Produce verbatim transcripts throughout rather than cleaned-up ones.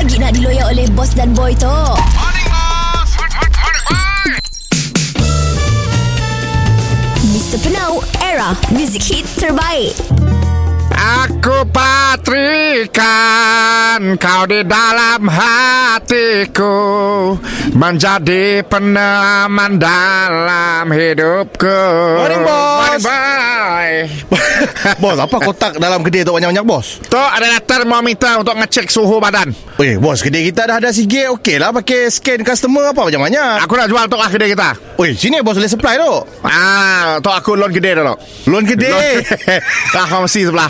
lagi nak diloyak oleh Boss dan Boy tu. Morning, Boss. Morning, morning, Boy. Mr Penauk, era music hit terbaik. Aku patrikan kau di dalam hatiku, menjadi peneman dalam hidupku. Morning, Boss. Morning, Boy. Boss, apa kotak dalam kedai tu banyak-banyak, Boss? Tu adalah termometer untuk ngecek suhu badan. Eh, Boss, kedai kita dah ada sikit. Okey lah, pakai scan customer apa banyak-banyak. Aku nak jual tu lah kedai kita. Eh, sini Boss boleh supply tu. Ah, tu aku loan kedai tu. Loan kedai? Lah, farmasi sebelah.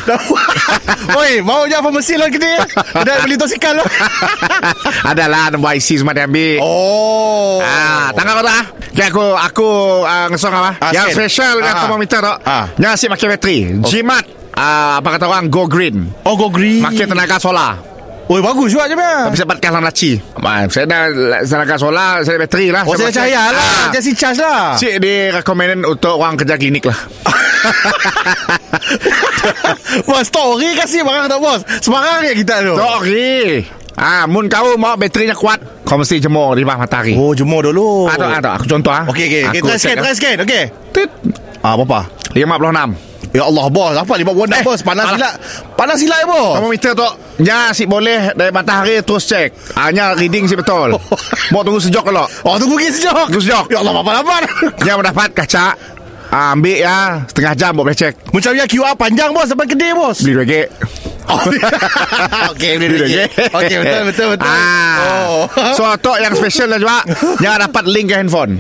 Oi, mau je farmasi loan kedai. Dah beli tosikal lah. Adalah nombor I C semua dia ambil. Oh. Ah, tangan kau tak? Okay, aku aku uh, ngesong apa? Ah, yang skin. Special ah, yang termometer tak? Ah. Yang asyik pakai bateri. Oh. Jimat. Ah, apa kata orang go green. Oh, go green. Pakai tenaga solar. Oi, bagus juga je bang. Tapi sebat kalang laci. Saya dah senaga solar, saya bateri lah. Oh, saya cahaya lah. Jadi charge lah. Cik direkomenden untuk orang kerja klinik lah. Bos, story kasih barang tak, Bos? Semarang je kita tu. Story. Ah, mun kau mau baterinya kuat, kau mesti jemur di bawah matahari. Oh, jemur dulu. Ah, tak, tak. Aku contoh ah. Okey, okey. Kita scan, kita scan. Okey. Ah, berapa? lima puluh enam. Ya Allah, Bos. Apa lima bulan eh, Bos? Panas silap. Panas silap ya, Bos. Termometer tu nya si boleh dari matahari terus cek. Hanya reading si betul. Mau tunggu sejok kalau. Oh, tunggu gigi sejok. Tunggu sejok. Ya Allah, apa-apaan. Nya mendapat kaca. Ah, ambil ya setengah jam boleh cek. Macam ya Q R panjang, Bos, sampai gede, Bos. Beli lagi. Okey, beli lagi. Okey, betul betul betul. Ah. Oh. So, tok yang special lah juga. Nya dapat link ke handphone.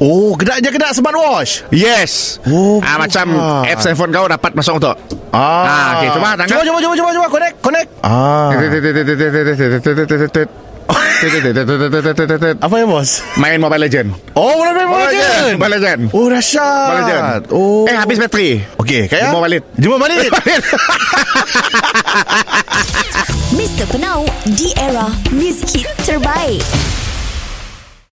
Oh, kedak je kedak smartwatch. Yes. Oh, ah, macam apps handphone kau dapat masuk tu. Ah, ah okey, cuba tangan. Cuba cuba cuba cuba connect, connect. Ah. Apa ya, Bos? Main Mobile Legend. Oh, main Mobile Legend. Mobile Legend. Oh, rasyat. Mobile Legend. Oh. Eh, habis bateri. Okey, kaya. Jumpa balik. Jumpa balik. Mr Penauk, di era music hit terbaik.